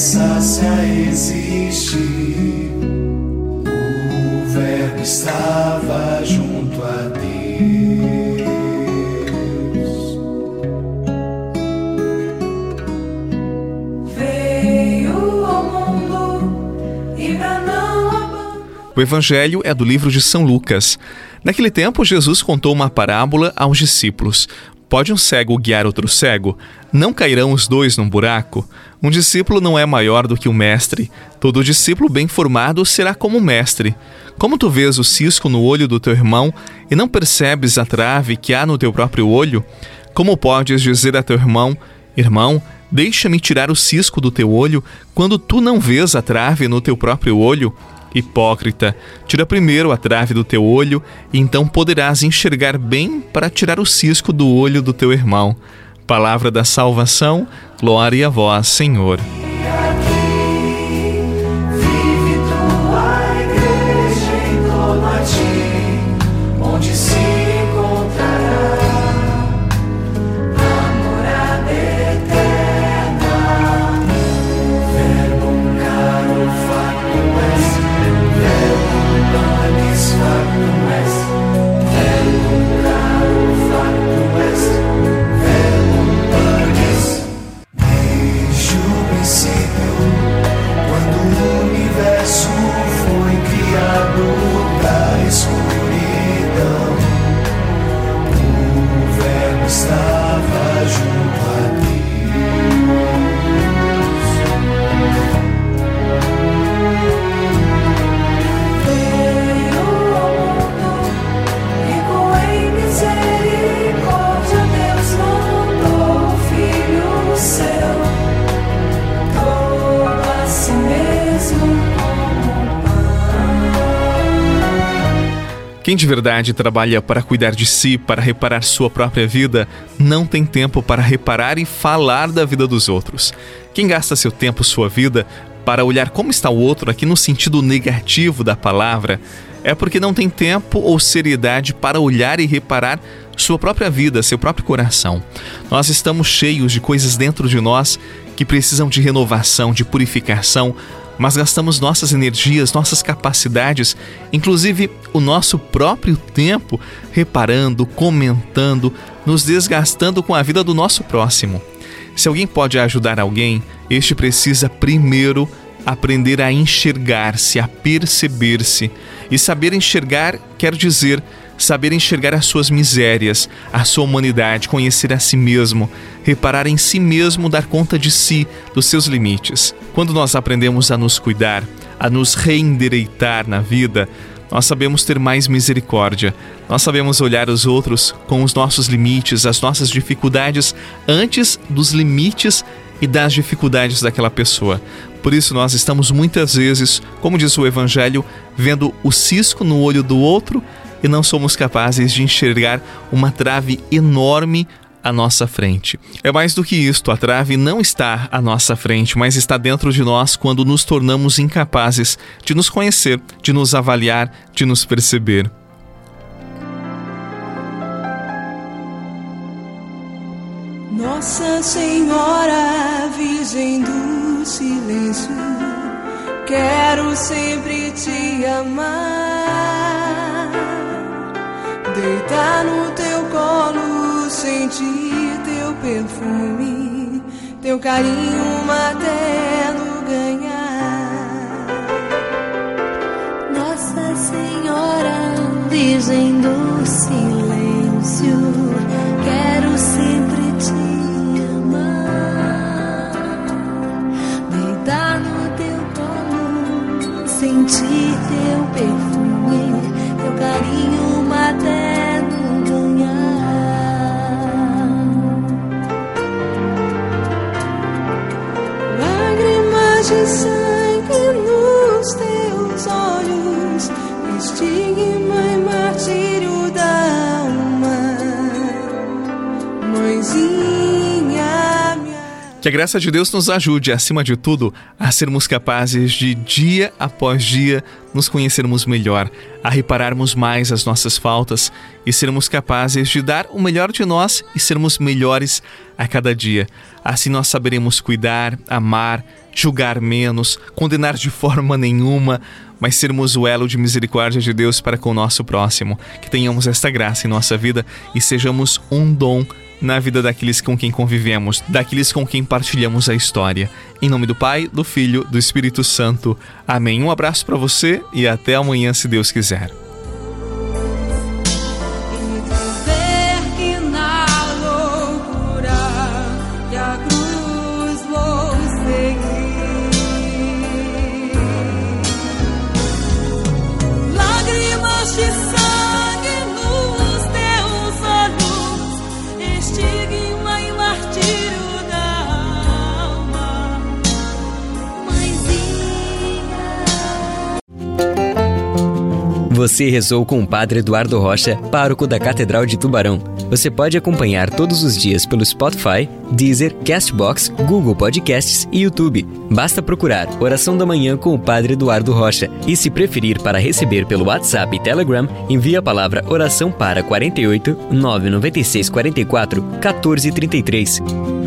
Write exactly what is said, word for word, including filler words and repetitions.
começasse a existir, o Verbo estava junto a Deus. Veio ao mundo e para não abandonar. O Evangelho é do livro de São Lucas. Naquele tempo, Jesus contou uma parábola aos discípulos. Pode um cego guiar outro cego? Não cairão os dois num buraco? Um discípulo não é maior do que o mestre. Todo discípulo bem formado será como o mestre. Como tu vês o cisco no olho do teu irmão e não percebes a trave que há no teu próprio olho? Como podes dizer a teu irmão, irmão, deixa-me tirar o cisco do teu olho, quando tu não vês a trave no teu próprio olho? Hipócrita, tira primeiro a trave do teu olho, e então poderás enxergar bem para tirar o cisco do olho do teu irmão. Palavra da salvação, glória a vós, Senhor. Quem de verdade trabalha para cuidar de si, para reparar sua própria vida, não tem tempo para reparar e falar da vida dos outros. Quem gasta seu tempo, sua vida, para olhar como está o outro aqui no sentido negativo da palavra, é porque não tem tempo ou seriedade para olhar e reparar sua própria vida, seu próprio coração. Nós estamos cheios de coisas dentro de nós que precisam de renovação, de purificação, mas gastamos nossas energias, nossas capacidades, inclusive o nosso próprio tempo, reparando, comentando, nos desgastando com a vida do nosso próximo. Se alguém pode ajudar alguém, este precisa primeiro aprender a enxergar-se, a perceber-se. E saber enxergar quer dizer saber enxergar as suas misérias, a sua humanidade, conhecer a si mesmo, reparar em si mesmo, dar conta de si, dos seus limites. Quando nós aprendemos a nos cuidar, a nos reendireitar na vida, nós sabemos ter mais misericórdia. Nós sabemos olhar os outros com os nossos limites, as nossas dificuldades, antes dos limites e das dificuldades daquela pessoa. Por isso nós estamos muitas vezes, como diz o Evangelho, vendo o cisco no olho do outro e não somos capazes de enxergar uma trave enorme à nossa frente. É mais do que isto, a trave não está à nossa frente, mas está dentro de nós quando nos tornamos incapazes de nos conhecer, de nos avaliar, de nos perceber. Nossa Senhora, Virgem do Silêncio, quero sempre te amar, deitar no teu colo, sentir teu perfume, teu carinho materno ganhar. Nossa Senhora, Virgem do Silêncio, quero sempre te amar, deitar no teu colo, sentir teu perfume, teu carinho materno ganhar. Lágrimas de sangue nos teus olhos, estigma e martírio da alma, mãezinha. Que a graça de Deus nos ajude, acima de tudo, a sermos capazes de, dia após dia, nos conhecermos melhor, a repararmos mais as nossas faltas e sermos capazes de dar o melhor de nós e sermos melhores a cada dia. Assim nós saberemos cuidar, amar, julgar menos, condenar de forma nenhuma, mas sermos o elo de misericórdia de Deus para com o nosso próximo. Que tenhamos esta graça em nossa vida e sejamos um dom na vida daqueles com quem convivemos, daqueles com quem partilhamos a história. Em nome do Pai, do Filho, do Espírito Santo. Amém. Um abraço para você e até amanhã, se Deus quiser. Você rezou com o Padre Eduardo Rocha, pároco da Catedral de Tubarão. Você pode acompanhar todos os dias pelo Spotify, Deezer, Castbox, Google Podcasts e YouTube. Basta procurar Oração da Manhã com o Padre Eduardo Rocha. E se preferir para receber pelo WhatsApp e Telegram, envie a palavra oração para quarenta e oito, nove nove seis quatro quatro, um quatro três três.